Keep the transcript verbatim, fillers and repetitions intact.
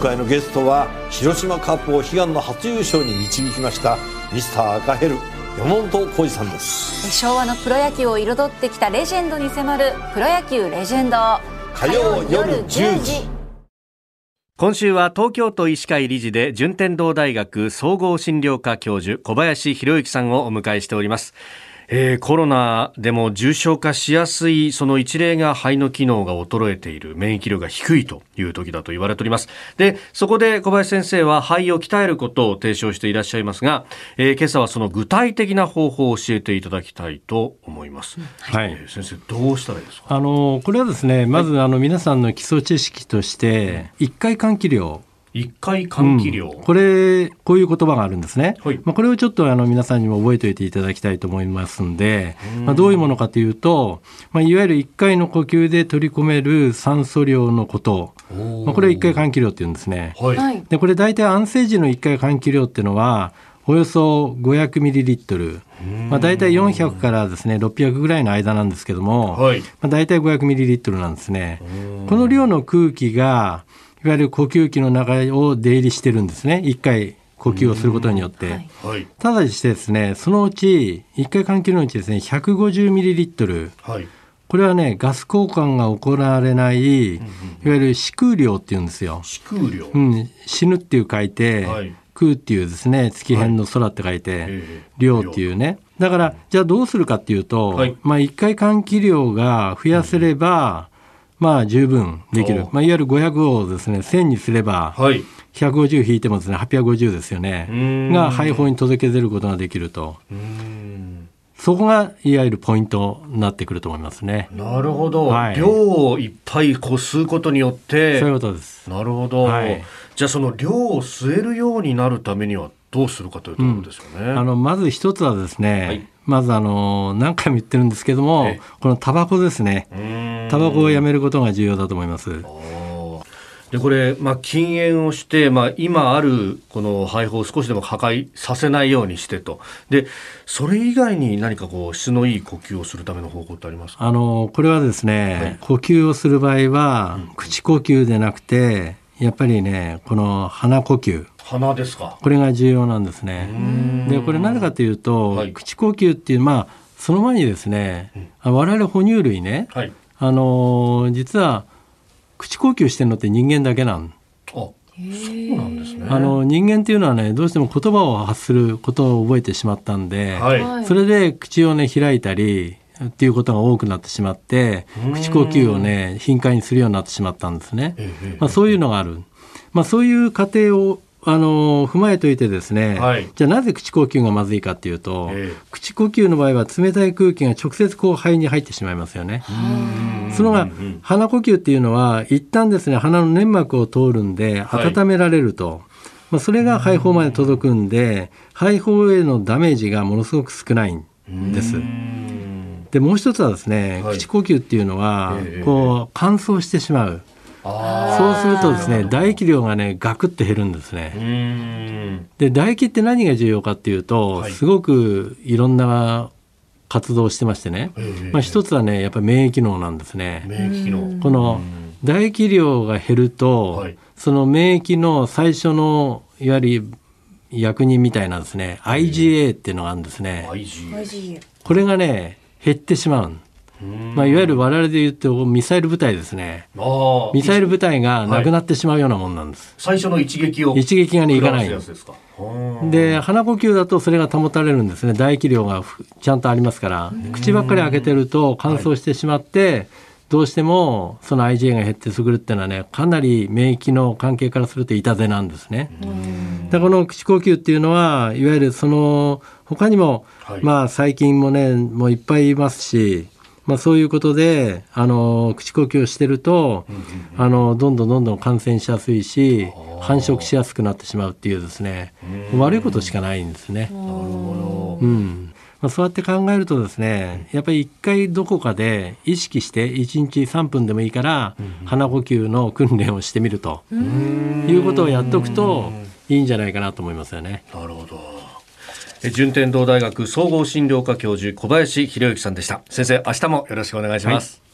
回のゲストは広島カップを悲願の初優勝に導きましたミスター赤ヘル山本浩二さんです。昭和のプロ野球を彩ってきたレジェンドに迫るプロ野球レジェンド、火曜夜じゅうじ。今週は東京都医師会理事で順天堂大学総合診療科教授小林弘之さんをお迎えしております。えー、コロナでも重症化しやすいその一例が肺の機能が衰えている、免疫力が低いという時だと言われております。で、そこで小林先生は肺を鍛えることを提唱していらっしゃいますが、えー、今朝はその具体的な方法を教えていただきたいと思います。はい、えー、先生どうしたらいいですか？あのこれはですね、まずあの皆さんの基礎知識としていっかい換気量、いっかい換気量、うん、これこういう言葉があるんですね。はい、まあ、これをちょっとあの皆さんにも覚えておいていただきたいと思いますんで、ん、まあ、どういうものかというと、まあ、いわゆるいっかいの呼吸で取り込める酸素量のこと、まあ、これをいっかい換気量っていうんですね。はい、でこれ大体安静時のいっかい換気量っていうのはおよそごひゃくミリリットル、まあ、大体よんひゃくからですねろっぴゃくぐらいの間なんですけども、はい、まあ、大体ごひゃくミリリットルなんですね。この量の空気がいわゆる呼吸器の中を出入りしてるんですね。いっかい呼吸をすることによって、はい、ただしてですね、そのうちいっかい換気のうちですねひゃくごじゅうミリリットル、はい、これはねガス交換が行われない、うんうん、いわゆる死空量っていうんですよ。死空量、うん、死ぬっていう書いて、はい、空っていうですね月辺の空って書いて、はい、量っていうね。だからじゃあどうするかっていうと、はい、まあ、いっかい換気量が増やせれば、うん、まあ、十分できる、まあ、いわゆるごひゃくをですねせんにすれば、はい、ひゃくごじゅう引いてもですねはっぴゃくごじゅうですよねが肺胞に届け出ることができると。うーん、そこがいわゆるポイントになってくると思いますね。なるほど、はい、量をいっぱいこう吸うことによって、そういうことです。なるほど、はい、じゃあその量を吸えるようになるためにはどうするかというところですよね。うん、あのまず一つはですね、はい、まずあの何回も言ってるんですけども、このタバコですね。タバコをやめることが重要だと思います。でこれ、まあ、禁煙をして、まあ、今あるこの肺胞を少しでも破壊させないようにしてと。でそれ以外に何かこう質のいい呼吸をするための方法ってありますか？あのこれはですね、はい、呼吸をする場合は、うん、口呼吸でなくてやっぱりねこの鼻呼吸、鼻ですか、これが重要なんですね。でこれ何かというと、はい、口呼吸っていう、まあ、その前にですね、うん、我々哺乳類ね、はい、あのー、実は口呼吸してるのって人間だけなん。あ、そうなんですね。あの人間っていうのはねどうしても言葉を発することを覚えてしまったんで、はい、それで口をね開いたりっていうことが多くなってしまって口呼吸をね頻回にするようになってしまったんですね。まあ、そういうのがある、まあ、そういう過程をあの踏まえといてですね、はい、じゃあなぜ口呼吸がまずいかっていうと、えー、口呼吸の場合は冷たい空気が直接こう肺に入ってしまいますよね。そのが鼻呼吸っていうのは一旦ですね鼻の粘膜を通るんで温められると、はい、まあ、それが肺胞まで届くんで肺胞へのダメージがものすごく少ないんです。でもう一つはですね、はい、口呼吸っていうのは、えー、こう乾燥してしまう。あ、そうするとですね唾液量がねガクッと減るんですね。うーん、で唾液って何が重要かっていうと、はい、すごくいろんな活動をしてましてね、えーまあ、一つはねやっぱり免疫機能なんですね。免疫機能、この唾液量が減るとその免疫の最初のいわゆる役人みたいなですね アイジーエー っていうのがあるんですね。 アイジーエー、 これがね減ってしまうん。まあ、いわゆる我々で言うとミサイル部隊ですね。あ、ミサイル部隊がなくなってしまうようなもんなんです。はい、最初の一撃を一撃がねいかないやつですか。で鼻呼吸だとそれが保たれるんですね。唾液量がちゃんとありますから。口ばっかり開けてると乾燥してしまって、はい、どうしてもその アイジーエー が減ってすぐるっていうのはねかなり免疫の関係からすると痛手なんですね。でこの口呼吸っていうのはいわゆるその他にも、はい、まあ細菌もねもういっぱいいますし、まあ、そういうことであの口呼吸をしてると、うんうんうん、あのどんどんどんどん感染しやすいし繁殖しやすくなってしまうっていうですね悪いことしかないんですね。なるほど、うん、まあ、そうやって考えるとですねやっぱり一回どこかで意識していちにちさんぷんでもいいから鼻呼吸の訓練をしてみるということをやっとくといいんじゃないかなと思いますよね。なるほど。順天堂大学総合診療科教授小林弘之さんでした。先生、明日もよろしくお願いします。はい。